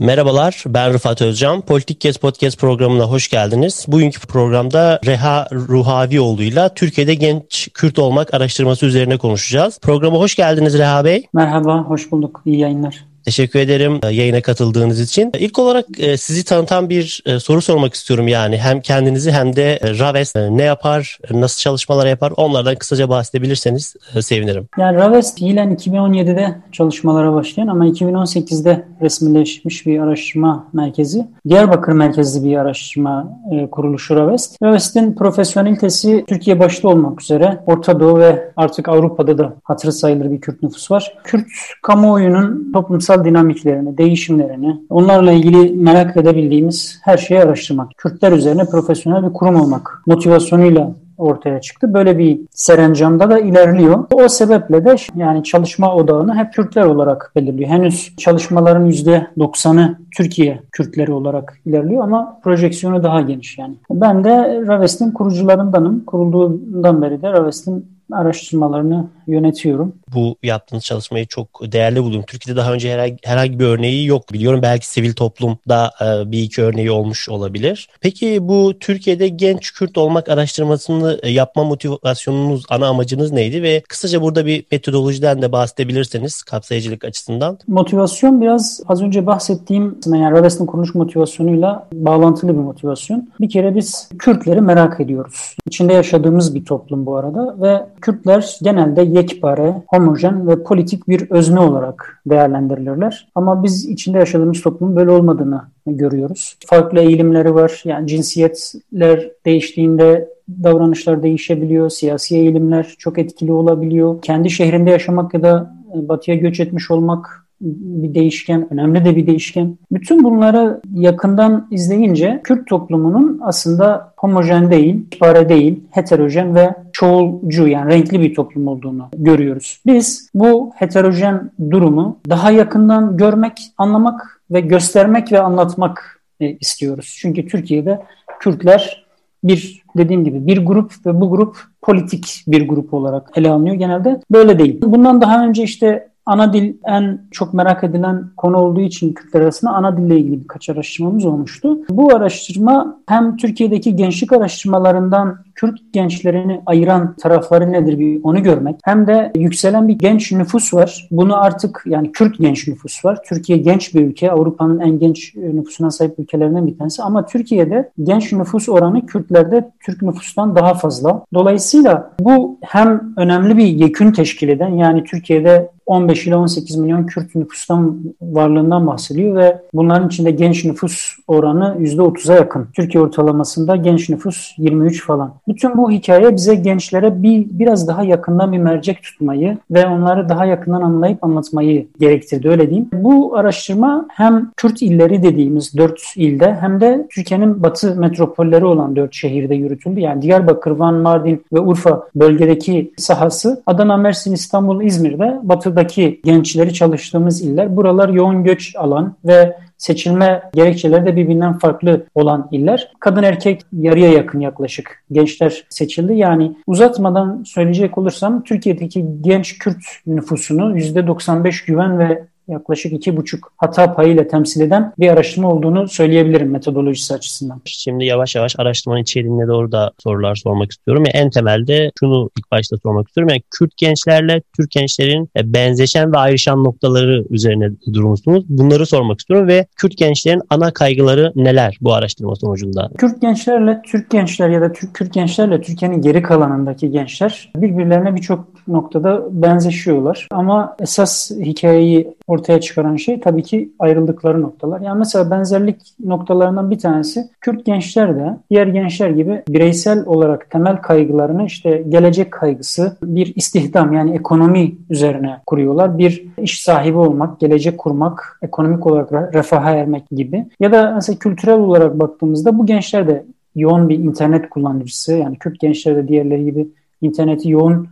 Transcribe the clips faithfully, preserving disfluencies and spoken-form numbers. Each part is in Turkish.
Merhabalar, ben Rıfat Özcan. Politikkes Podcast programına hoş geldiniz. Bugünkü programda Reha Ruhavioğlu ile Türkiye'de genç Kürt olmak araştırması üzerine konuşacağız. Programa hoş geldiniz Reha Bey. Merhaba, hoş bulduk. İyi yayınlar. Teşekkür ederim yayına katıldığınız için. İlk olarak sizi tanıtan bir soru sormak istiyorum yani. Hem kendinizi hem de Rawest ne yapar, nasıl çalışmalar yapar, onlardan kısaca bahsedebilirseniz sevinirim. Yani Rawest fiilen iki bin on yedide çalışmalara başlayan ama iki bin on sekizde resmileşmiş bir araştırma merkezi. Diyarbakır merkezli bir araştırma kuruluşu Rawest. Rawest'in profesyonelitesi Türkiye başta olmak üzere Orta Doğu ve artık Avrupa'da da hatırı sayılır bir Kürt nüfus var. Kürt kamuoyunun toplumsal dinamiklerini, değişimlerini, onlarla ilgili merak edebildiğimiz her şeyi araştırmak, Kürtler üzerine profesyonel bir kurum olmak motivasyonuyla ortaya çıktı. Böyle bir serencamda da ilerliyor. O sebeple de yani çalışma odağını hep Kürtler olarak belirliyor. Henüz çalışmaların yüzde doksanı Türkiye Kürtleri olarak ilerliyor ama projeksiyonu daha geniş yani. Ben de Rawest'in kurucularındanım. Kurulduğundan beri de Rawest'in araştırmalarını yönetiyorum. Bu yaptığınız çalışmayı çok değerli buluyorum. Türkiye'de daha önce herhangi bir örneği yok biliyorum. Belki sivil toplumda bir iki örneği olmuş olabilir. Peki bu Türkiye'de genç Kürt olmak araştırmasını yapma motivasyonunuz, ana amacınız neydi? Ve kısaca burada bir metodolojiden de bahsedebilirseniz kapsayıcılık açısından. Motivasyon biraz az önce bahsettiğim, yani Rawest'in kuruluş motivasyonuyla bağlantılı bir motivasyon. Bir kere biz Kürtleri merak ediyoruz. İçinde yaşadığımız bir toplum bu arada ve Kürtler genelde yekpare, homojen ve politik bir özne olarak değerlendirilirler. Ama biz içinde yaşadığımız toplumun böyle olmadığını görüyoruz. Farklı eğilimleri var. Yani cinsiyetler değiştiğinde davranışlar değişebiliyor. Siyasi eğilimler çok etkili olabiliyor. Kendi şehrinde yaşamak ya da batıya göç etmiş olmak bir değişken, önemli de bir değişken. Bütün bunları yakından izleyince Kürt toplumunun aslında homojen değil, yekpare değil, heterojen ve çoğulcu yani renkli bir toplum olduğunu görüyoruz. Biz bu heterojen durumu daha yakından görmek, anlamak ve göstermek ve anlatmak istiyoruz. Çünkü Türkiye'de Kürtler bir dediğim gibi bir grup ve bu grup politik bir grup olarak ele alınıyor genelde. Böyle değil. Bundan daha önce işte ana dil en çok merak edilen konu olduğu için Kürtler arasında ana dille ilgili birkaç araştırmamız olmuştu. Bu araştırma hem Türkiye'deki gençlik araştırmalarından Kürt gençlerini ayıran tarafları nedir bir onu görmek. Hem de yükselen bir genç nüfus var. Bunu artık yani Kürt genç nüfus var. Türkiye genç bir ülke. Avrupa'nın en genç nüfusuna sahip ülkelerinden bir tanesi. Ama Türkiye'de genç nüfus oranı Kürtlerde Türk nüfustan daha fazla. Dolayısıyla bu hem önemli bir yekün teşkil eden yani Türkiye'de on beş ile on sekiz milyon Kürt nüfustan varlığından bahsediyor ve bunların içinde genç nüfus oranı yüzde otuza yakın. Türkiye ortalamasında genç nüfus yirmi üç falan. Bütün bu hikaye bize gençlere bir biraz daha yakından bir mercek tutmayı ve onları daha yakından anlayıp anlatmayı gerektirdi öyle diyeyim. Bu araştırma hem Kürt illeri dediğimiz dört ilde hem de Türkiye'nin batı metropolleri olan dört şehirde yürütüldü. Yani Diyarbakır, Van, Mardin ve Urfa bölgedeki sahası Adana, Mersin, İstanbul, İzmir'de batıdaki gençleri çalıştığımız iller. Buralar yoğun göç alan ve seçilme gerekçeleri de birbirinden farklı olan iller. Kadın erkek yarıya yakın yaklaşık gençler seçildi. Yani uzatmadan söyleyecek olursam Türkiye'deki genç Kürt nüfusunu yüzde doksan beş güven ve yaklaşık iki buçuk hata payıyla temsil eden bir araştırma olduğunu söyleyebilirim metodolojisi açısından. Şimdi yavaş yavaş araştırmanın içeriğine doğru da sorular sormak istiyorum. Yani en temelde şunu ilk başta sormak istiyorum. Yani Kürt gençlerle Türk gençlerin benzeşen ve ayrışan noktaları üzerine durmuşsunuz. Bunları sormak istiyorum ve Kürt gençlerin ana kaygıları neler bu araştırma sonucunda? Kürt gençlerle Türk gençler ya da Türk Kürt gençlerle Türkiye'nin geri kalanındaki gençler birbirlerine birçok noktada benzeşiyorlar. Ama esas hikayeyi ortaya çıkaran şey tabii ki ayrıldıkları noktalar. Yani mesela benzerlik noktalarından bir tanesi Kürt gençler de diğer gençler gibi bireysel olarak temel kaygılarını işte gelecek kaygısı, bir istihdam yani ekonomi üzerine kuruyorlar. Bir iş sahibi olmak, gelecek kurmak, ekonomik olarak refaha ermek gibi. Ya da mesela kültürel olarak baktığımızda bu gençler de yoğun bir internet kullanıcısı. Yani Kürt gençler de diğerleri gibi interneti yoğun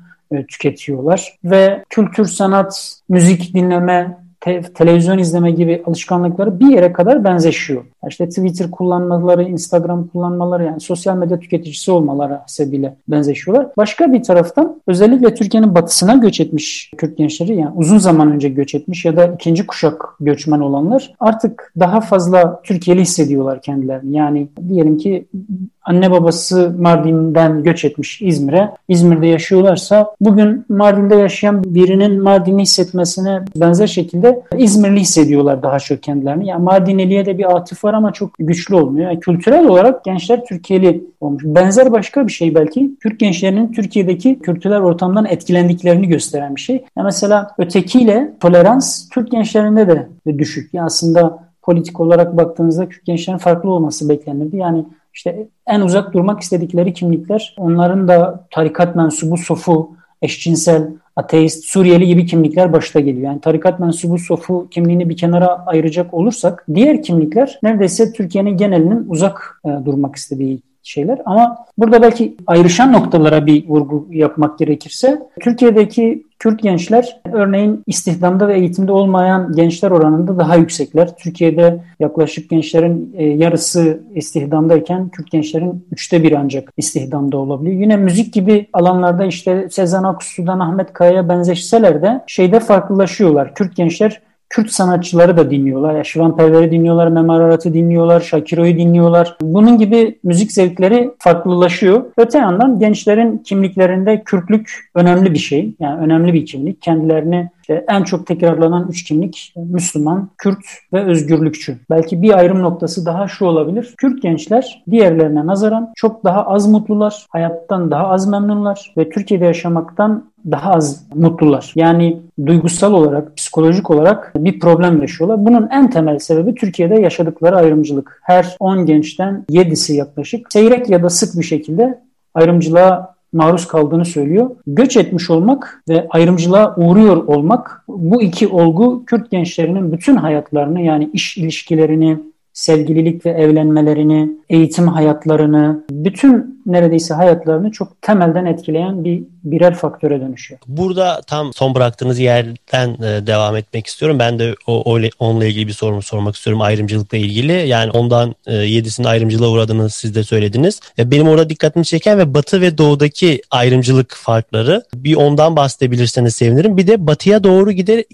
tüketiyorlar. Ve kültür, sanat, müzik dinleme, te- televizyon izleme gibi alışkanlıkları bir yere kadar benzeşiyor. İşte Twitter kullanmaları, Instagram kullanmaları, yani sosyal medya tüketicisi olmaları hasebiyle benzeşiyorlar. Başka bir taraftan özellikle Türkiye'nin batısına göç etmiş Kürt gençleri, yani uzun zaman önce göç etmiş ya da ikinci kuşak göçmen olanlar artık daha fazla Türkiye'li hissediyorlar kendilerini. Yani diyelim ki anne babası Mardin'den göç etmiş İzmir'e, İzmir'de yaşıyorlarsa bugün Mardin'de yaşayan birinin Mardin'i hissetmesine benzer şekilde İzmirli hissediyorlar daha çok kendilerini. Yani Mardinli'ye de bir atıf var ama çok güçlü olmuyor. Yani kültürel olarak gençler Türkiye'li olmuş. Benzer başka bir şey belki Türk gençlerinin Türkiye'deki kültürel ortamdan etkilendiklerini gösteren bir şey. Yani mesela ötekiyle tolerans Türk gençlerinde de düşük. Yani aslında politik olarak baktığınızda Türk gençlerin farklı olması beklenirdi. Yani işte en uzak durmak istedikleri kimlikler, onların da tarikat mensubu, sofu, eşcinsel, ateist, Suriyeli gibi kimlikler başta geliyor. Yani tarikat mensubu, sofu kimliğini bir kenara ayıracak olursak diğer kimlikler neredeyse Türkiye'nin genelinin uzak e, durmak istediği şeyler. Ama burada belki ayrışan noktalara bir vurgu yapmak gerekirse Türkiye'deki Kürt gençler örneğin istihdamda ve eğitimde olmayan gençler oranında daha yüksekler. Türkiye'de yaklaşık gençlerin yarısı istihdamdayken Kürt gençlerin üçte bir ancak istihdamda olabiliyor. Yine müzik gibi alanlarda işte Sezen Aksu'dan Ahmet Kaya'ya benzeşseler de şeyde farklılaşıyorlar. Kürt gençler Kürt sanatçıları da dinliyorlar. Ya Şivan Perver'i dinliyorlar, Memar Arat'ı dinliyorlar, Şakiro'yu dinliyorlar. Bunun gibi müzik zevkleri farklılaşıyor. Öte yandan gençlerin kimliklerinde Kürtlük önemli bir şey. Yani önemli bir kimlik. Kendilerini işte en çok tekrarlanan üç kimlik Müslüman, Kürt ve özgürlükçü. Belki bir ayrım noktası daha şu olabilir. Kürt gençler diğerlerine nazaran çok daha az mutlular, hayattan daha az memnunlar ve Türkiye'de yaşamaktan daha az mutlular. Yani duygusal olarak, psikolojik olarak bir problem yaşıyorlar. Bunun en temel sebebi Türkiye'de yaşadıkları ayrımcılık. Her on gençten yedisi yaklaşık seyrek ya da sık bir şekilde ayrımcılığa maruz kaldığını söylüyor. Göç etmiş olmak ve ayrımcılığa uğruyor olmak, bu iki olgu Kürt gençlerinin bütün hayatlarını, yani iş ilişkilerini, sevgililik ve evlenmelerini, eğitim hayatlarını, bütün neredeyse hayatlarını çok temelden etkileyen bir birer faktöre dönüşüyor. Burada tam son bıraktığınız yerden devam etmek istiyorum. Ben de o, onunla ilgili bir soru sormak istiyorum, ayrımcılıkla ilgili. Yani ondan yedisinin ayrımcılığa uğradığını siz de söylediniz. Benim orada dikkatimi çeken ve batı ve doğudaki ayrımcılık farkları, bir ondan bahsedebilirseniz sevinirim. Bir de batıya doğru gider,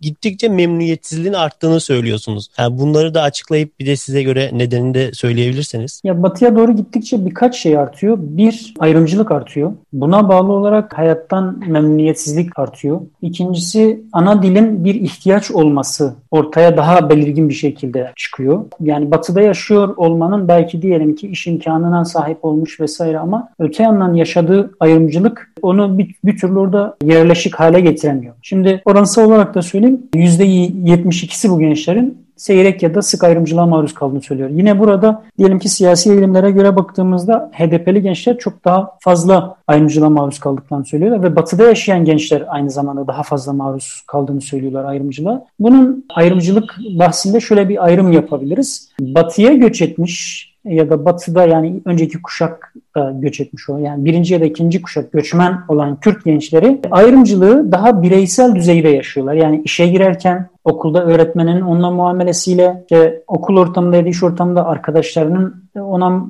gittikçe memnuniyetsizliğin arttığını söylüyorsunuz. Yani bunları da açıklayıp bir de size göre nedenini de söyleyebilirsiniz. Ya batıya doğru gittikçe birkaç şey artıyor. Bir, ayrımcılık artıyor. Buna bağlı olarak hayattan memnuniyetsizlik artıyor. İkincisi, ana dilin bir ihtiyaç olması ortaya daha belirgin bir şekilde çıkıyor. Yani batıda yaşıyor olmanın belki diyelim ki iş imkanına sahip olmuş vesaire, ama öte yandan yaşadığı ayrımcılık onu bir, bir türlü orada yerleşik hale getiremiyor. Şimdi oransal olarak da söyleyeyim, yüzde yetmiş ikisi bu gençlerin seyrek ya da sık ayrımcılığa maruz kaldığını söylüyor. Yine burada diyelim ki siyasi eğilimlere göre baktığımızda H D P'li gençler çok daha fazla ayrımcılığa maruz kaldıklarını söylüyorlar ve batıda yaşayan gençler aynı zamanda daha fazla maruz kaldığını söylüyorlar ayrımcılığa. Bunun ayrımcılık bahsinde şöyle bir ayrım yapabiliriz. Batıya göç etmiş ya da batıda, yani önceki kuşak da göç etmiş olan, yani birinci ya da ikinci kuşak göçmen olan Kürt gençleri ayrımcılığı daha bireysel düzeyde yaşıyorlar. Yani işe girerken okulda öğretmenin onunla muamelesiyle, işte okul ortamında ya da iş ortamında arkadaşlarının ona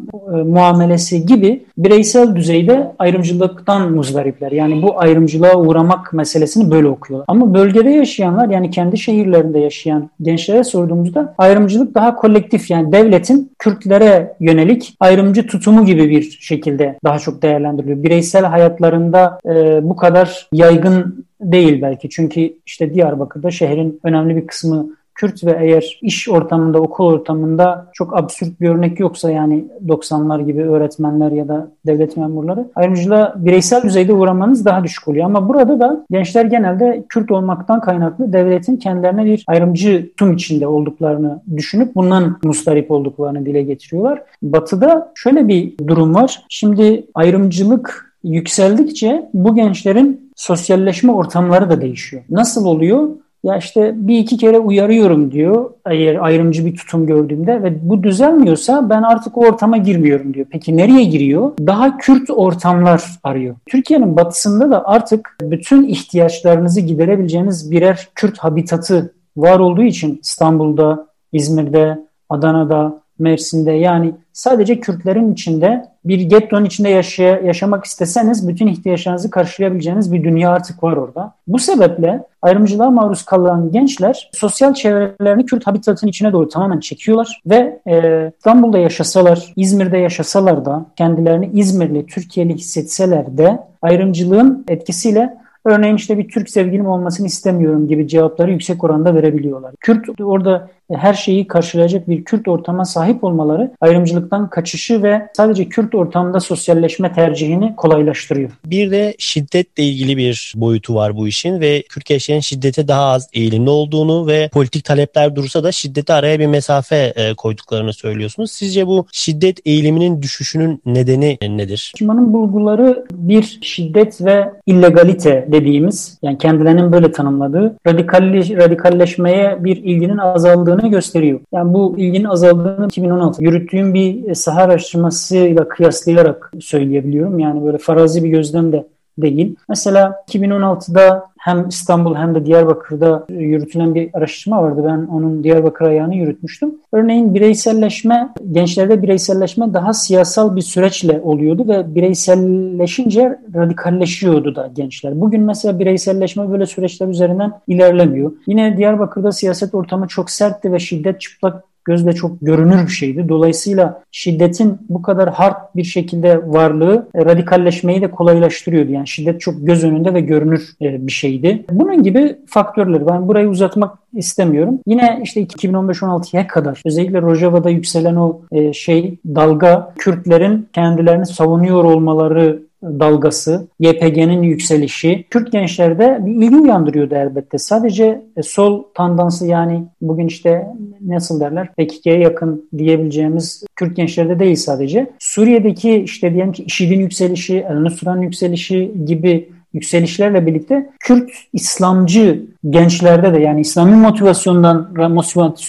muamelesi gibi bireysel düzeyde ayrımcılıktan muzdaripler. Yani bu ayrımcılığa uğramak meselesini böyle okuyorlar. Ama bölgede yaşayanlar, yani kendi şehirlerinde yaşayan gençlere sorduğumuzda ayrımcılık daha kolektif, yani devletin Kürtlere yönelik ayrımcı tutumu gibi bir şekilde daha çok değerlendiriliyor. Bireysel hayatlarında e, bu kadar yaygın değil belki. Çünkü işte Diyarbakır'da şehrin önemli bir kısmı Kürt ve eğer iş ortamında, okul ortamında çok absürt bir örnek yoksa, yani doksanlar gibi öğretmenler ya da devlet memurları, ayrımcılığa bireysel düzeyde uğramanız daha düşük oluyor. Ama burada da gençler genelde Kürt olmaktan kaynaklı devletin kendilerine bir ayrımcı tüm içinde olduklarını düşünüp bundan mustarip olduklarını dile getiriyorlar. Batıda şöyle bir durum var. Şimdi ayrımcılık yükseldikçe bu gençlerin sosyalleşme ortamları da değişiyor. Nasıl oluyor? ya işte bir iki kere uyarıyorum diyor eğer ayrımcı bir tutum gördüğümde ve bu düzelmiyorsa ben artık o ortama girmiyorum diyor. Peki nereye giriyor? Daha Kürt ortamlar arıyor. Türkiye'nin batısında da artık bütün ihtiyaçlarınızı giderebileceğiniz birer Kürt habitatı var olduğu için İstanbul'da, İzmir'de, Adana'da, Mersin'de, yani sadece Kürtlerin içinde bir gettonun içinde yaşay- yaşamak isteseniz bütün ihtiyaçlarınızı karşılayabileceğiniz bir dünya artık var orada. Bu sebeple ayrımcılığa maruz kalan gençler sosyal çevrelerini Kürt habitatının içine doğru tamamen çekiyorlar ve e, İstanbul'da yaşasalar, İzmir'de yaşasalar da kendilerini İzmirli, Türkiye'li hissetseler de ayrımcılığın etkisiyle örneğin işte bir Türk sevgilim olmasını istemiyorum gibi cevapları yüksek oranda verebiliyorlar. Kürt orada her şeyi karşılayacak bir Kürt ortama sahip olmaları ayrımcılıktan kaçışı ve sadece Kürt ortamda sosyalleşme tercihini kolaylaştırıyor. Bir de şiddetle ilgili bir boyutu var bu işin ve Kürt gençlerin şiddete daha az eğilimli olduğunu ve politik talepler dursa da şiddete araya bir mesafe koyduklarını söylüyorsunuz. Sizce bu şiddet eğiliminin düşüşünün nedeni nedir? Araştırmanın bulguları bir şiddet ve illegalite dediğimiz, yani kendilerinin böyle tanımladığı radikal, radikalleşmeye bir ilginin azaldığını gösteriyor. Yani bu ilginin azaldığını iki bin on altı yürüttüğüm bir saha araştırmasıyla kıyaslayarak söyleyebiliyorum. Yani böyle farazi bir gözlem de değil. Mesela iki bin on altıda hem İstanbul hem de Diyarbakır'da yürütülen bir araştırma vardı. Ben onun Diyarbakır ayağını yürütmüştüm. Örneğin bireyselleşme, gençlerde bireyselleşme daha siyasal bir süreçle oluyordu ve bireyselleşince radikalleşiyordu da gençler. Bugün mesela bireyselleşme böyle süreçler üzerinden ilerlemiyor. Yine Diyarbakır'da siyaset ortamı çok sertti ve şiddet çıplak gözle çok görünür bir şeydi. Dolayısıyla şiddetin bu kadar hard bir şekilde varlığı radikalleşmeyi de kolaylaştırıyordu. Yani şiddet çok göz önünde ve görünür bir şeydi. Bunun gibi faktörleri, ben burayı uzatmak istemiyorum. Yine işte iki bin on beş on altıya kadar özellikle Rojava'da yükselen o şey dalga, Kürtlerin kendilerini savunuyor olmaları dalgası, Y P G'nin yükselişi Kürt gençlerde bir ilgi uyandırıyordu elbette. Sadece sol tandansı, yani bugün işte nasıl derler, P K K'ye yakın diyebileceğimiz Kürt gençlerde değil sadece. Suriye'deki işte diyelim ki İŞİD'in yükselişi, El-Nusra'nın yükselişi gibi yükselişlerle birlikte Kürt İslamcı gençlerde de, yani İslami motivasyondan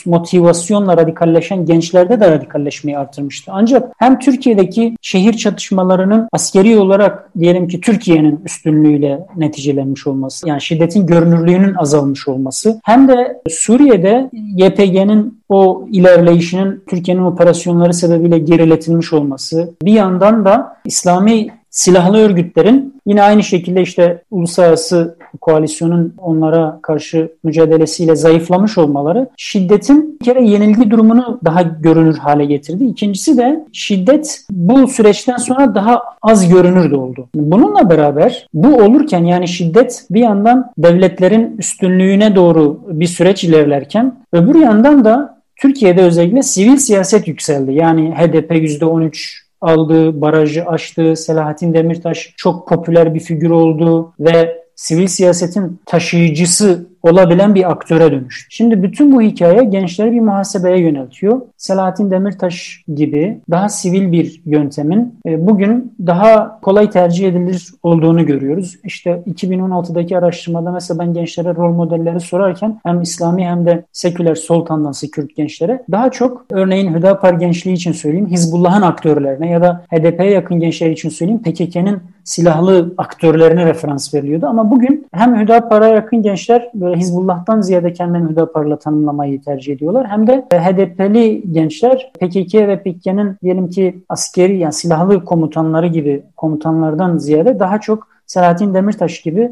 motivasyonla radikalleşen gençlerde de radikalleşmeyi artırmıştı. Ancak hem Türkiye'deki şehir çatışmalarının askeri olarak diyelim ki Türkiye'nin üstünlüğüyle neticelenmiş olması, yani şiddetin görünürlüğünün azalmış olması, hem de Suriye'de Y P G'nin o ilerleyişinin Türkiye'nin operasyonları sebebiyle geriletilmiş olması, bir yandan da İslami silahlı örgütlerin yine aynı şekilde işte uluslararası koalisyonun onlara karşı mücadelesiyle zayıflamış olmaları şiddetin bir kere yenilgi durumunu daha görünür hale getirdi. İkincisi de şiddet bu süreçten sonra daha az görünür de oldu. Bununla beraber bu olurken, yani şiddet bir yandan devletlerin üstünlüğüne doğru bir süreç ilerlerken öbür yandan da Türkiye'de özellikle sivil siyaset yükseldi. Yani H D P yüzde on üç aldığı barajı aştı. Selahattin Demirtaş çok popüler bir figür oldu ve sivil siyasetin taşıyıcısı olabilen bir aktöre dönüştü. Şimdi bütün bu hikaye gençleri bir muhasebeye yöneltiyor. Selahattin Demirtaş gibi daha sivil bir yöntemin bugün daha kolay tercih edilir olduğunu görüyoruz. İşte iki bin on altıdaki araştırmada mesela ben gençlere rol modelleri sorarken hem İslami hem de seküler sol tandansı Kürt gençlere daha çok, örneğin Hüdapar gençliği için söyleyeyim, Hizbullah'ın aktörlerine ya da H D P'ye yakın gençler için söyleyeyim, P K K'nin silahlı aktörlerine referans veriliyordu. Ama bugün hem Hüdapar'a yakın gençler böyle Hizbullah'tan ziyade kendilerini Hüdapar'la tanımlamayı tercih ediyorlar. Hem de H D P'li gençler P K K ve P K K'nin diyelim ki askeri, yani silahlı komutanları gibi komutanlardan ziyade daha çok Selahattin Demirtaş gibi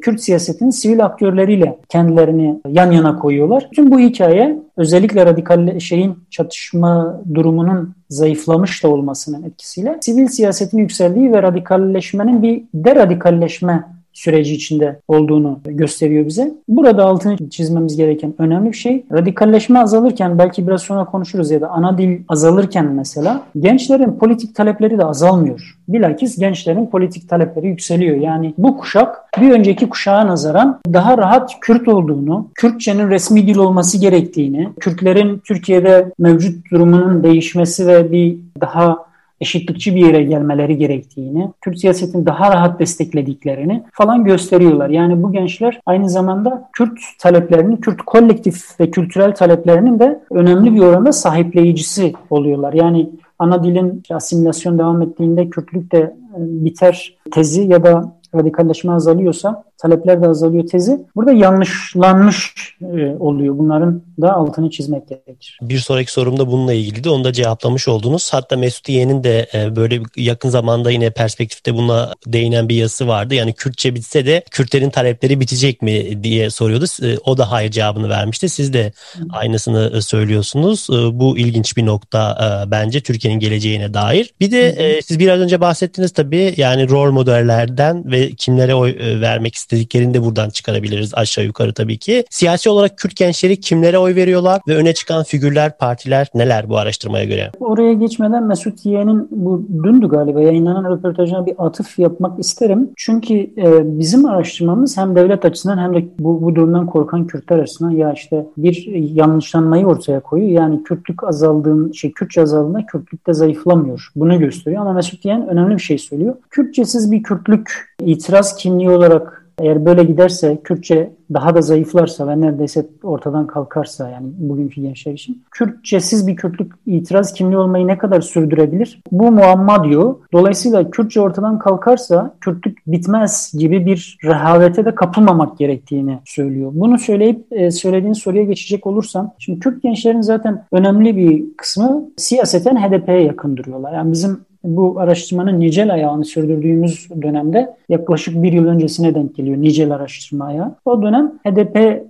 Kürt siyasetinin sivil aktörleriyle kendilerini yan yana koyuyorlar. Bütün bu hikaye özellikle radikal şeyin çatışma durumunun zayıflamış da olmasının etkisiyle sivil siyasetin yükseldiği ve radikalleşmenin bir deradikalleşme süreci içinde olduğunu gösteriyor bize. Burada altını çizmemiz gereken önemli bir şey, radikalleşme azalırken, belki biraz sonra konuşuruz, ya da ana dil azalırken mesela gençlerin politik talepleri de azalmıyor. Bilakis gençlerin politik talepleri yükseliyor. Yani bu kuşak bir önceki kuşağa nazaran daha rahat Kürt olduğunu, Kürtçenin resmi dil olması gerektiğini, Kürtlerin Türkiye'de mevcut durumunun değişmesi ve bir daha eşitlikçi bir yere gelmeleri gerektiğini, Türk siyasetini daha rahat desteklediklerini falan gösteriyorlar. Yani bu gençler aynı zamanda Kürt taleplerinin, Kürt kolektif ve kültürel taleplerinin de önemli bir oranda sahipleyicisi oluyorlar. Yani ana dilin asimilasyon devam ettiğinde Kürtlük de biter tezi ya da radikalleşme azalıyorsa talepler de azalıyor tezi. Burada yanlışlanmış e, oluyor. Bunların da altını çizmek gerekir. Bir sonraki sorum da bununla ilgili de onu da cevaplamış oldunuz. Hatta Mesut Yeğen'in de e, böyle yakın zamanda yine perspektifte buna değinen bir yazısı vardı. Yani Kürtçe bitse de Kürtlerin talepleri bitecek mi diye soruyordu. E, o da hayır cevabını vermişti. Siz de aynısını söylüyorsunuz. E, bu ilginç bir nokta e, bence Türkiye'nin geleceğine dair. Bir de e, siz biraz önce bahsettiniz tabii. Yani rol modellerden ve kimlere oy e, vermek istedim dediklerini de buradan çıkarabiliriz aşağı yukarı tabii ki. Siyasi olarak Kürt gençleri kimlere oy veriyorlar ve öne çıkan figürler, partiler neler bu araştırmaya göre? Oraya geçmeden Mesut Yeğen'in bu dündü galiba yayınlanan röportajına bir atıf yapmak isterim. Çünkü e, bizim araştırmamız hem devlet açısından hem de bu, bu durumdan korkan Kürtler açısından ya işte bir yanlışlanmayı ortaya koyuyor. Yani Kürtlük azaldığında, şey Kürtçe azaldığında Kürtlük de zayıflamıyor. Bunu gösteriyor ama Mesut Yeğen önemli bir şey söylüyor. Kürtçesiz bir Kürtlük itiraz kimliği olarak eğer böyle giderse, Kürtçe daha da zayıflarsa ve neredeyse ortadan kalkarsa yani bugünkü gençler için Kürtçesiz bir Kürtlük itiraz kimliği olmayı ne kadar sürdürebilir? Bu muamma diyor. Dolayısıyla Kürtçe ortadan kalkarsa Kürtlük bitmez gibi bir rehavete de kapılmamak gerektiğini söylüyor. Bunu söyleyip söylediğin soruya geçecek olursam şimdi Kürt gençlerin zaten önemli bir kısmı siyaseten H D P'ye yakın duruyorlar. Yani bizim bu araştırmanın nicel ayağını sürdürdüğümüz dönemde yaklaşık bir yıl öncesine denk geliyor nicel araştırma ayağı. O dönem H D P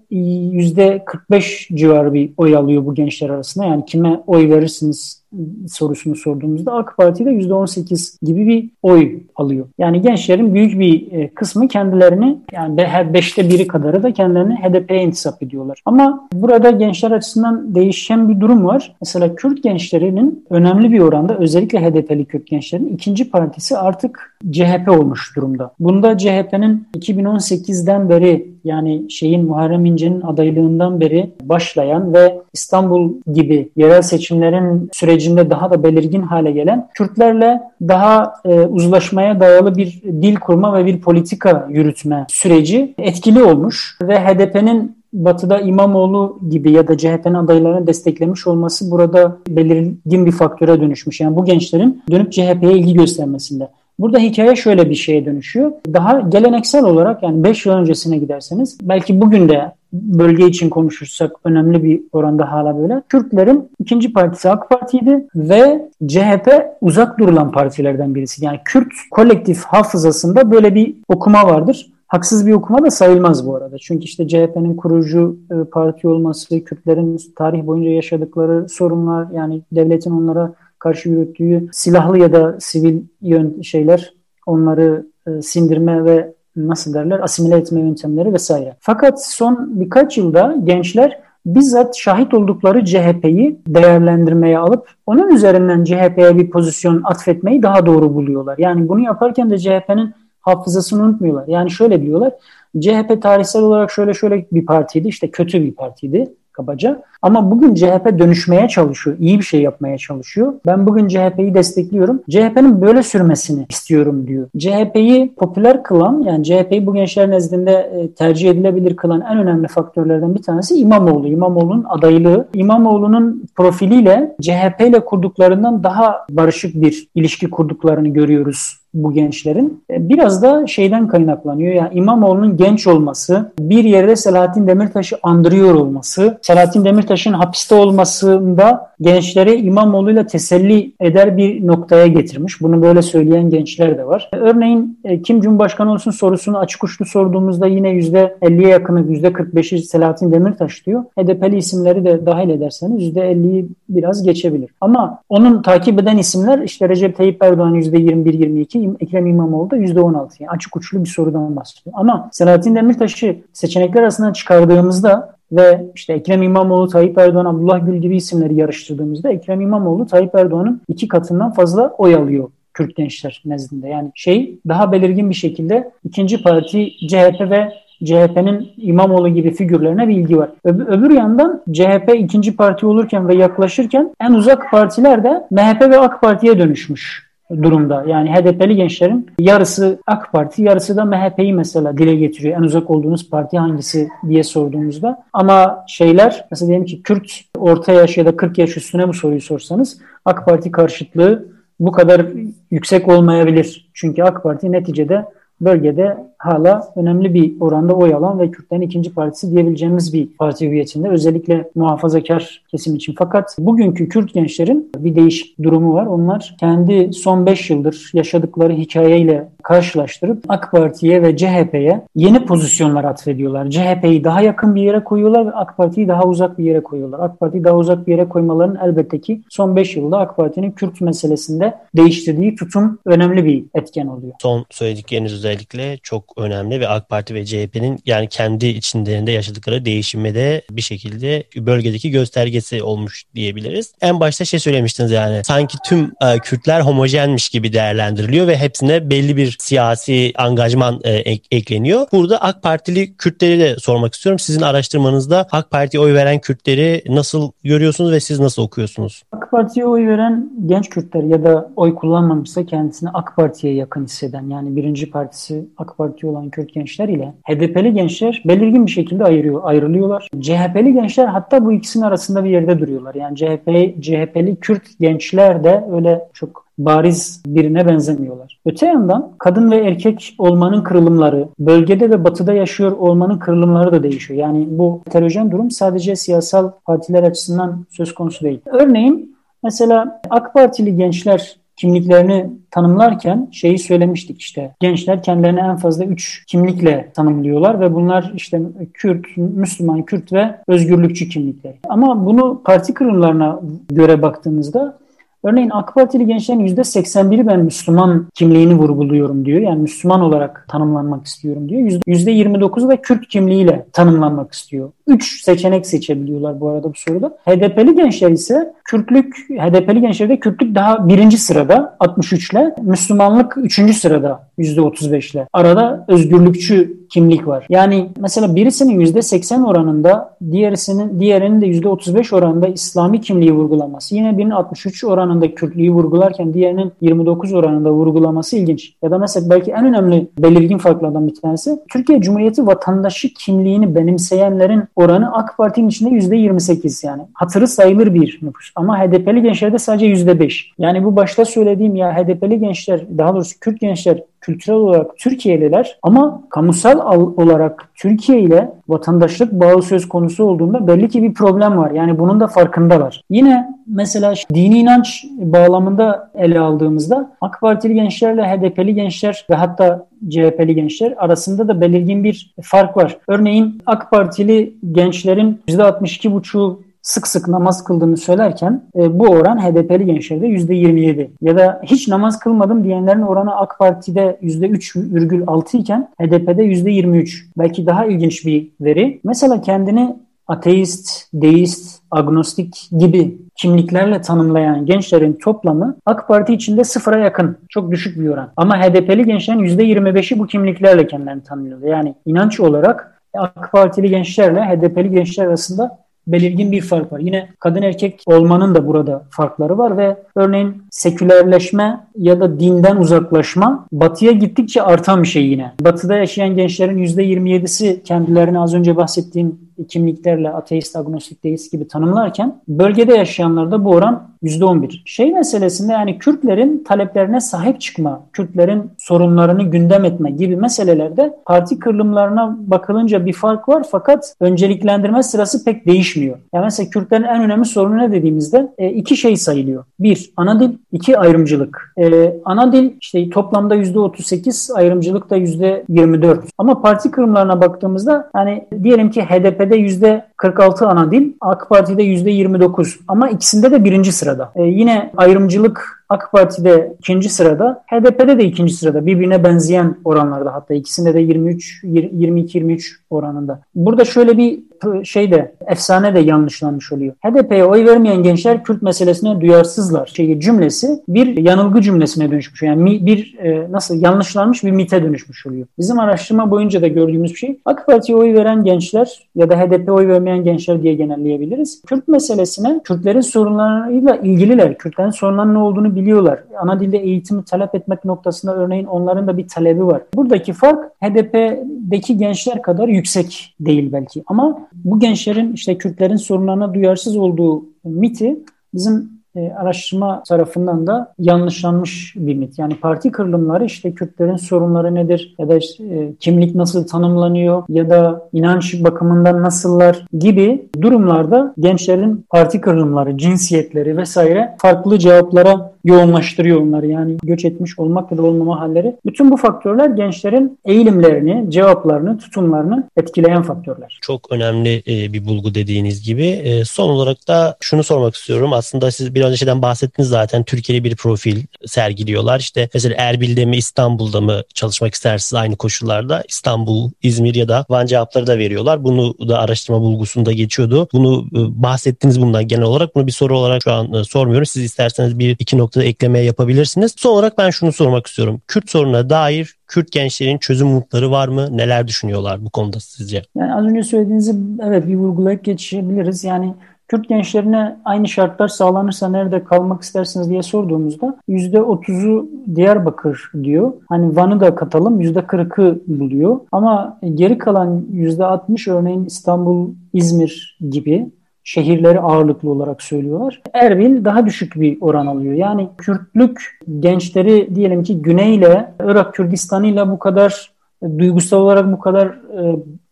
yüzde kırk beş civarı bir oy alıyor bu gençler arasında. Yani kime oy verirsiniz sorusunu sorduğumuzda A K Parti de yüzde on sekiz gibi bir oy alıyor. Yani gençlerin büyük bir kısmı kendilerini yani her beşte biri kadarı da kendilerini H D P'ye intisap ediyorlar. Ama burada gençler açısından değişen bir durum var. Mesela Kürt gençlerinin önemli bir oranda özellikle H D P'li Kürt gençlerin ikinci partisi artık C H P olmuş durumda. Bunda C H P'nin iki bin on sekizden beri yani şeyin Muharrem İnce'nin adaylığından beri başlayan ve İstanbul gibi yerel seçimlerin sürecinde daha da belirgin hale gelen Kürtlerle daha e, uzlaşmaya dayalı bir dil kurma ve bir politika yürütme süreci etkili olmuş ve H D P'nin Batı'da İmamoğlu gibi ya da C H P'nin adaylarını desteklemiş olması burada belirgin bir faktöre dönüşmüş. Yani bu gençlerin dönüp C H P'ye ilgi göstermesinde. Burada hikaye şöyle bir şeye dönüşüyor. Daha geleneksel olarak yani beş yıl öncesine giderseniz belki bugün de bölge için konuşursak önemli bir oranda hala böyle. Kürtlerin ikinci partisi A K Parti'ydi ve C H P uzak durulan partilerden birisi. Yani Kürt kolektif hafızasında böyle bir okuma vardır. Haksız bir okuma da sayılmaz bu arada. Çünkü işte C H P'nin kurucu parti olması, Kürtlerin tarih boyunca yaşadıkları sorunlar yani devletin onlara karşı yürüttüğü silahlı ya da sivil yön şeyler onları e, sindirme ve nasıl derler asimile etme yöntemleri vesaire. Fakat son birkaç yılda gençler bizzat şahit oldukları C H P'yi değerlendirmeye alıp onun üzerinden C H P'ye bir pozisyon atfetmeyi daha doğru buluyorlar. Yani bunu yaparken de C H P'nin hafızasını unutmuyorlar. Yani şöyle diyorlar C H P tarihsel olarak şöyle şöyle bir partiydi işte kötü bir partiydi. Kabaca. Ama bugün C H P dönüşmeye çalışıyor. İyi bir şey yapmaya çalışıyor. Ben bugün C H P'yi destekliyorum. C H P'nin böyle sürmesini istiyorum diyor. C H P'yi popüler kılan yani C H P'yi bu gençler nezdinde tercih edilebilir kılan en önemli faktörlerden bir tanesi İmamoğlu. İmamoğlu'nun adaylığı. İmamoğlu'nun profiliyle C H P ile kurduklarından daha barışık bir ilişki kurduklarını görüyoruz. Bu gençlerin biraz da şeyden kaynaklanıyor. Yani İmamoğlu'nun genç olması, bir yerde Selahattin Demirtaş'ı andırıyor olması, Selahattin Demirtaş'ın hapiste olmasında gençleri İmamoğlu'yla teselli eder bir noktaya getirmiş. Bunu böyle söyleyen gençler de var. Örneğin kim Cumhurbaşkanı olsun sorusunu açık uçlu sorduğumuzda yine yüzde elliye yakını, yüzde kırk beşi Selahattin Demirtaş diyor. H D P'li isimleri de dahil ederseniz yüzde elliyi biraz geçebilir. Ama onun takip eden isimler işte Recep Tayyip Erdoğan yüzde yirmi bir yirmi iki, Ekrem İmamoğlu da yüzde on altı. Yani açık uçlu bir sorudan bahsediyor. Ama Selahattin Demirtaş'ı seçenekler arasından çıkardığımızda ve işte Ekrem İmamoğlu, Tayyip Erdoğan, Abdullah Gül gibi isimleri yarıştırdığımızda Ekrem İmamoğlu, Tayyip Erdoğan'ın iki katından fazla oy alıyor Kürt gençler nezdinde. Yani şey daha belirgin bir şekilde ikinci parti C H P ve C H P'nin İmamoğlu gibi figürlerine bir ilgi var. Öb- öbür yandan C H P ikinci parti olurken ve yaklaşırken en uzak partiler de M H P ve A K Parti'ye dönüşmüş. durumda. Yani H D P'li gençlerin yarısı A K Parti, yarısı da M H P'yi mesela dile getiriyor. En uzak olduğunuz parti hangisi diye sorduğumuzda. Ama şeyler, mesela diyelim ki Kürt orta yaş ya da kırk yaş üstüne bu soruyu sorsanız A K Parti karşıtlığı bu kadar yüksek olmayabilir. Çünkü A K Parti neticede bölgede hala önemli bir oranda oy alan ve Kürtlerin ikinci partisi diyebileceğimiz bir parti üyesinde, özellikle muhafazakar kesim için. Fakat bugünkü Kürt gençlerin bir değişik durumu var. Onlar kendi son beş yıldır yaşadıkları hikayeyle karşılaştırıp A K Parti'ye ve C H P'ye yeni pozisyonlar atfediyorlar. C H P'yi daha yakın bir yere koyuyorlar ve A K Parti'yi daha uzak bir yere koyuyorlar. A K Parti'yi daha uzak bir yere koymalarının elbette ki son beş yılda A K Parti'nin Kürt meselesinde değiştirdiği tutum önemli bir etken oluyor. Son söyledikleriniz özellikle çok önemli ve A K Parti ve C H P'nin yani kendi içinde yaşadıkları değişime de bir şekilde bölgedeki göstergesi olmuş diyebiliriz. En başta şey söylemiştiniz, yani sanki tüm Kürtler homojenmiş gibi değerlendiriliyor ve hepsine belli bir siyasi angajman ek- ekleniyor. Burada A K Partili Kürtleri de sormak istiyorum. Sizin araştırmanızda A K Parti'ye oy veren Kürtleri nasıl görüyorsunuz ve siz nasıl okuyorsunuz? A K Parti'ye oy veren genç Kürtler ya da oy kullanmamışsa kendisini A K Parti'ye yakın hisseden, yani birinci partisi A K Parti olan Kürt gençler ile H D P'li gençler belirgin bir şekilde ayırıyor, ayrılıyorlar. C H P'li gençler hatta bu ikisinin arasında bir yerde duruyorlar. Yani C H P, C H P'li Kürt gençler de öyle çok bariz birine benzemiyorlar. Öte yandan kadın ve erkek olmanın kırılımları, bölgede ve batıda yaşıyor olmanın kırılımları da değişiyor. Yani bu heterojen durum sadece siyasal partiler açısından söz konusu değil. Örneğin mesela A K Partili gençler kimliklerini tanımlarken şeyi söylemiştik işte. Gençler kendilerini en fazla üç kimlikle tanımlıyorlar ve bunlar işte Kürt, Müslüman, Kürt ve özgürlükçü kimlikler. Ama bunu parti kırımlarına göre baktığınızda örneğin A K Partili gençlerin yüzde seksen biri ben Müslüman kimliğini vurguluyorum diyor. Yani Müslüman olarak tanımlanmak istiyorum diyor. yüzde yirmi dokuzu da Kürt kimliğiyle tanımlanmak istiyor. Üç seçenek seçebiliyorlar bu arada bu soruda. H D P'li gençler ise Kürtlük, H D P'li gençlerde Kürtlük daha birinci sırada altmış üçle, Müslümanlık üçüncü sırada yüzde otuz beşle. Arada özgürlükçü kimlik var. Yani mesela birisinin yüzde seksen oranında, diğerisinin diğerinin de yüzde otuz beş oranında İslami kimliği vurgulaması, yine birinin altmış üç oranında Kürtlüğü vurgularken diğerinin yirmi dokuz oranında vurgulaması ilginç. Ya da mesela belki en önemli belirgin farklardan bir tanesi, Türkiye Cumhuriyeti vatandaşı kimliğini benimseyenlerin oranı A K Parti'nin içinde yüzde yirmi sekiz, yani hatırı sayılır bir nüfus. Ama H D P'li gençlerde sadece yüzde beş. Yani bu başta söylediğim, ya H D P'li gençler, daha doğrusu Kürt gençler kültürel olarak Türkiye'liler ama kamusal olarak Türkiye ile vatandaşlık bağı söz konusu olduğunda belli ki bir problem var. Yani bunun da farkındalar. Yine mesela dini inanç bağlamında ele aldığımızda A K Partili gençlerle H D P'li gençler ve hatta C H P'li gençler arasında da belirgin bir fark var. Örneğin A K Partili gençlerin yüzde altmış iki buçuk sık sık namaz kıldığını söylerken e, bu oran H D P'li gençlerde yüzde yirmi yedi. Ya da hiç namaz kılmadım diyenlerin oranı A K Parti'de yüzde üç virgül altı iken H D P'de yüzde yirmi üç. Belki daha ilginç bir veri. Mesela kendini ateist, deist, agnostik gibi kimliklerle tanımlayan gençlerin toplamı A K Parti içinde sıfıra yakın. Çok düşük bir oran. Ama H D P'li gençlerin yüzde yirmi beşi bu kimliklerle kendilerini tanımlıyor. Yani inanç olarak A K Partili gençlerle H D P'li gençler arasında belirgin bir fark var. Yine kadın erkek olmanın da burada farkları var ve örneğin sekülerleşme ya da dinden uzaklaşma batıya gittikçe artan bir şey yine. Batıda yaşayan gençlerin yüzde yirmi yedisi kendilerini az önce bahsettiğim kimliklerle ateist, agnostik, deist gibi tanımlarken bölgede yaşayanlarda bu oran yüzde on bir. Şey meselesinde, yani Kürtlerin taleplerine sahip çıkma, Kürtlerin sorunlarını gündem etme gibi meselelerde parti kırılımlarına bakılınca bir fark var, fakat önceliklendirme sırası pek değişmiyor. Yani mesela Kürtlerin en önemli sorunu ne dediğimizde e, iki şey sayılıyor. Bir, ana dil. İki, ayrımcılık. E, ana dil işte toplamda yüzde otuz sekiz, ayrımcılık da yüzde yirmi dört. Ama parti kırılımlarına baktığımızda hani diyelim ki H D P'de yüzde kırk altı ana dil, A K Parti'de yüzde yirmi dokuz, ama ikisinde de birinci sırada. Ee, yine ayrımcılık A K Parti'de ikinci sırada, H D P'de de ikinci sırada, birbirine benzeyen oranlarda, hatta ikisinde de yirmi üç, yirmi iki, yirmi üç oranında. Burada şöyle bir şey de, efsane de yanlışlanmış oluyor. H D P'ye oy vermeyen gençler Kürt meselesine duyarsızlar Şeyi, cümlesi bir yanılgı cümlesine dönüşmüş. Yani bir nasıl yanlışlanmış bir mite dönüşmüş oluyor. Bizim araştırma boyunca da gördüğümüz bir şey. A K Parti'ye oy veren gençler ya da H D P'ye oy vermeyen gençler diye genelleyebiliriz. Kürt meselesine, Kürtlerin sorunlarıyla ilgililer. Kürtlerin sorunlarının ne olduğunu bilmiyorlar. biliyorlar. Ana dilde eğitimi talep etmek noktasında örneğin onların da bir talebi var. Buradaki fark H D P'deki gençler kadar yüksek değil belki. Ama bu gençlerin işte Kürtlerin sorunlarına duyarsız olduğu miti bizim E, araştırma tarafından da yanlışlanmış bir mit. Yani parti kırılımları işte Kürtlerin sorunları nedir ya da işte, e, kimlik nasıl tanımlanıyor ya da inanç bakımından nasıllar gibi durumlarda gençlerin parti kırılımları, cinsiyetleri vesaire farklı cevaplara yoğunlaştırıyor onları. Yani göç etmiş olmak ya da olmama halleri. Bütün bu faktörler gençlerin eğilimlerini, cevaplarını, tutumlarını etkileyen faktörler. Çok önemli bir bulgu dediğiniz gibi. Son olarak da şunu sormak istiyorum. Aslında siz bir önce şeyden bahsettiniz zaten. Türkiye'li bir profil sergiliyorlar. İşte mesela Erbil'de mi İstanbul'da mı çalışmak istersiniz aynı koşullarda? İstanbul, İzmir ya da Van cevapları da veriyorlar. Bunu da araştırma bulgusunda geçiyordu. Bunu bahsettiniz bundan genel olarak. Bunu bir soru olarak şu an sormuyorum. Siz isterseniz bir iki nokta ekleme yapabilirsiniz. Son olarak ben şunu sormak istiyorum. Kürt sorununa dair Kürt gençlerin çözüm umutları var mı? Neler düşünüyorlar bu konuda sizce? Yani az önce söylediğinizi evet bir vurgulayıp geçebiliriz. Yani Kürt gençlerine aynı şartlar sağlanırsa nerede kalmak istersiniz diye sorduğumuzda yüzde otuzu Diyarbakır diyor. Hani Van'ı da katalım yüzde kırkı buluyor. Ama geri kalan yüzde altmış örneğin İstanbul, İzmir gibi şehirleri ağırlıklı olarak söylüyorlar. Erbil daha düşük bir oran alıyor. Yani Kürtlük gençleri diyelim ki Güney'le, Irak Kürdistan'ıyla bu kadar duygusal olarak bu kadar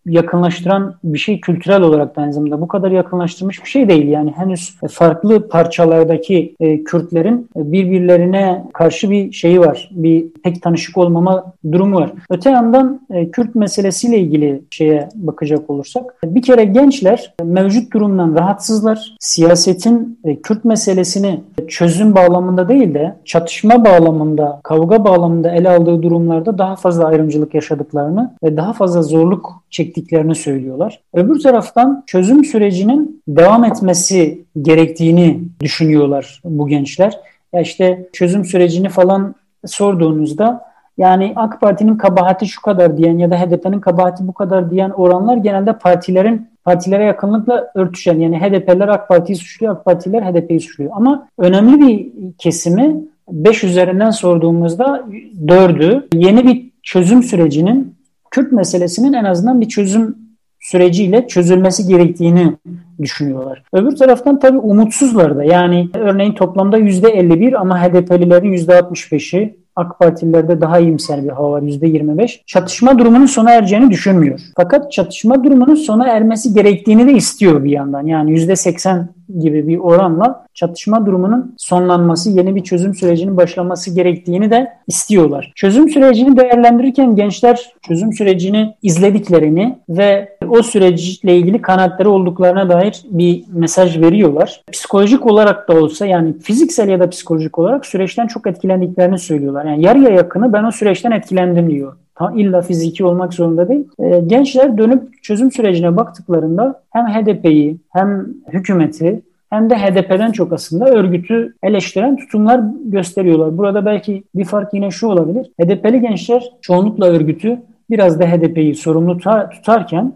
yakınlaştıran bir şey kültürel olarak da aynı zamanda bu kadar yakınlaştırmış bir şey değil. Yani henüz farklı parçalardaki Kürtlerin birbirlerine karşı bir şeyi var. Bir pek tanışık olmama durumu var. Öte yandan Kürt meselesiyle ilgili şeye bakacak olursak bir kere gençler mevcut durumdan rahatsızlar. Siyasetin Kürt meselesini çözüm bağlamında değil de çatışma bağlamında, kavga bağlamında ele aldığı durumlarda daha fazla ayrımcılık yaşadıklarını ve daha fazla zorluk çektiklerini söylüyorlar. Öbür taraftan çözüm sürecinin devam etmesi gerektiğini düşünüyorlar bu gençler. Ya işte çözüm sürecini falan sorduğunuzda yani AK Parti'nin kabahati şu kadar diyen ya da H D P'nin kabahati bu kadar diyen oranlar genelde partilerin partilere yakınlıkla örtüşen. Yani H D P'ler AK Parti'yi suçluyor, AK Parti'ler H D P'yi suçluyor. Ama önemli bir kesimi beş üzerinden sorduğumuzda dördü yeni bir çözüm sürecinin Kürt meselesinin en azından bir çözüm süreciyle çözülmesi gerektiğini düşünüyorlar. Öbür taraftan tabii umutsuzlar da. Yani örneğin toplamda yüzde elli bir ama H D P'lilerin yüzde altmış beşi, AK Partililerde daha iyimser bir hava var yüzde yirmi beş. Çatışma durumunun sona ereceğini düşünmüyor. Fakat çatışma durumunun sona ermesi gerektiğini de istiyor bir yandan. Yani yüzde seksen gibi bir oranla çatışma durumunun sonlanması, yeni bir çözüm sürecinin başlaması gerektiğini de istiyorlar. Çözüm sürecini değerlendirirken gençler çözüm sürecini izlediklerini ve o süreçle ilgili kanaatleri olduklarına dair bir mesaj veriyorlar. Psikolojik olarak da olsa yani fiziksel ya da psikolojik olarak süreçten çok etkilendiklerini söylüyorlar. Yani yarıya yakını ben o süreçten etkilendim diyor. İlla fiziki olmak zorunda değil. Gençler dönüp çözüm sürecine baktıklarında hem H D P'yi hem hükümeti hem de H D P'den çok aslında örgütü eleştiren tutumlar gösteriyorlar. Burada belki bir fark yine şu olabilir. H D P'li gençler çoğunlukla örgütü biraz da H D P'yi sorumlu tutarken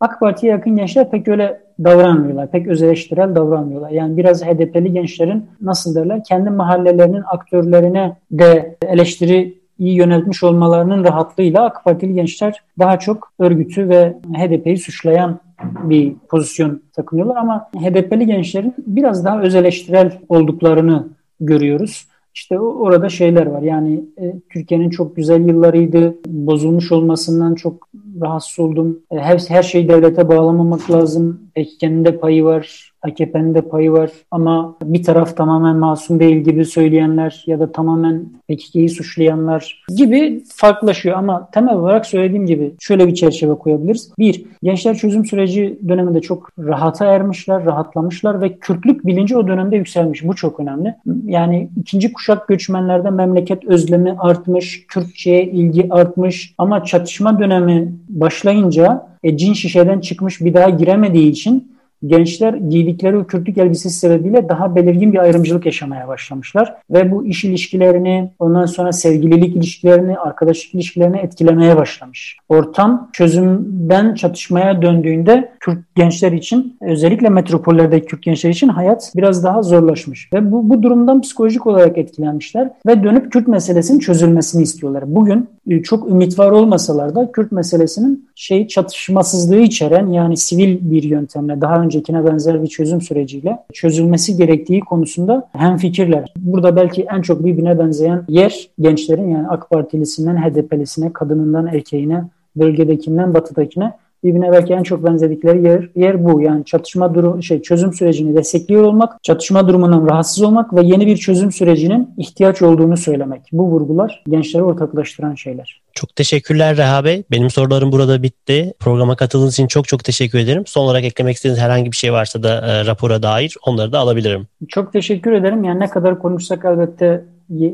AK Parti'ye yakın gençler pek öyle davranmıyorlar. Pek öz eleştirel davranmıyorlar. Yani biraz H D P'li gençlerin nasıl derler kendi mahallelerinin aktörlerine de eleştiri iyi yöneltmiş olmalarının rahatlığıyla AK Partili gençler daha çok örgütü ve H D P'yi suçlayan bir pozisyon takınıyorlar. Ama H D P'li gençlerin biraz daha öz eleştirel olduklarını görüyoruz. İşte orada şeyler var. Yani e, Türkiye'nin çok güzel yıllarıydı. Bozulmuş olmasından çok rahatsız oldum. E, her, her şeyi devlete bağlamamak lazım. P K K'nin de payı var. A K P'nin de payı var. Ama bir taraf tamamen masum değil gibi söyleyenler ya da tamamen P K K'yi suçlayanlar gibi farklılaşıyor. Ama temel olarak söylediğim gibi şöyle bir çerçeve koyabiliriz. Bir, gençler çözüm süreci döneminde çok rahata ermişler, rahatlamışlar ve Kürtlük bilinci o dönemde yükselmiş. Bu çok önemli. Yani ikinci kuşak göçmenlerde memleket özlemi artmış, Kürtçe'ye ilgi artmış ama çatışma dönemi başlayınca e, cin şişeden çıkmış bir daha giremediği için gençler giydikleri Kürtlük elbisesi sebebiyle daha belirgin bir ayrımcılık yaşamaya başlamışlar. Ve bu iş ilişkilerini, ondan sonra sevgililik ilişkilerini, arkadaşlık ilişkilerini etkilemeye başlamış. Ortam çözümden çatışmaya döndüğünde Kürt gençler için, özellikle metropollerdeki Kürt gençler için hayat biraz daha zorlaşmış. Ve bu, bu durumdan psikolojik olarak etkilenmişler ve dönüp Kürt meselesinin çözülmesini istiyorlar. Bugün çok ümit var olmasalar da Kürt meselesinin şey çatışmasızlığı içeren, yani sivil bir yöntemle, daha öncekine benzer bir çözüm süreciyle çözülmesi gerektiği konusunda hemfikirler. Burada belki en çok birbirine benzeyen yer gençlerin, yani A K Partilisinden H D P'lisine, kadınından erkeğine, bölgedekinden batıdakine birbirine belki en çok benzedikleri yer yer bu. Yani çatışma durum şey çözüm sürecini destekliyor olmak, çatışma durumundan rahatsız olmak ve yeni bir çözüm sürecinin ihtiyaç olduğunu söylemek. Bu vurgular gençleri ortaklaştıran şeyler. Çok teşekkürler Reha Bey. Benim sorularım burada bitti. Programa katıldığınız için çok çok teşekkür ederim. Son olarak eklemek istediğiniz herhangi bir şey varsa da e, rapora dair onları da alabilirim. Çok teşekkür ederim. Yani ne kadar konuşsak elbette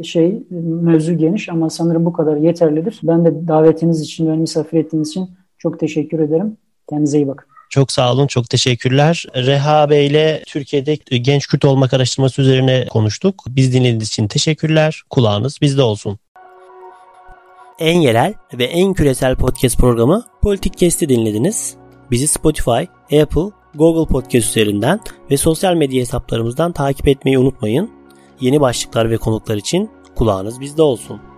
şey mevzu geniş ama sanırım bu kadar yeterlidir. Ben de davetiniz için, beni misafir ettiğiniz için çok teşekkür ederim. Kendinize iyi bakın. Çok sağ olun, çok teşekkürler. Reha Bey ile Türkiye'de genç Kürt olmak araştırması üzerine konuştuk. Biz dinlediğiniz için teşekkürler. Kulağınız bizde olsun. En yerel ve en küresel podcast programı Politikkes'i dinlediniz. Bizi Spotify, Apple, Google Podcast üzerinden ve sosyal medya hesaplarımızdan takip etmeyi unutmayın. Yeni başlıklar ve konuklar için kulağınız bizde olsun.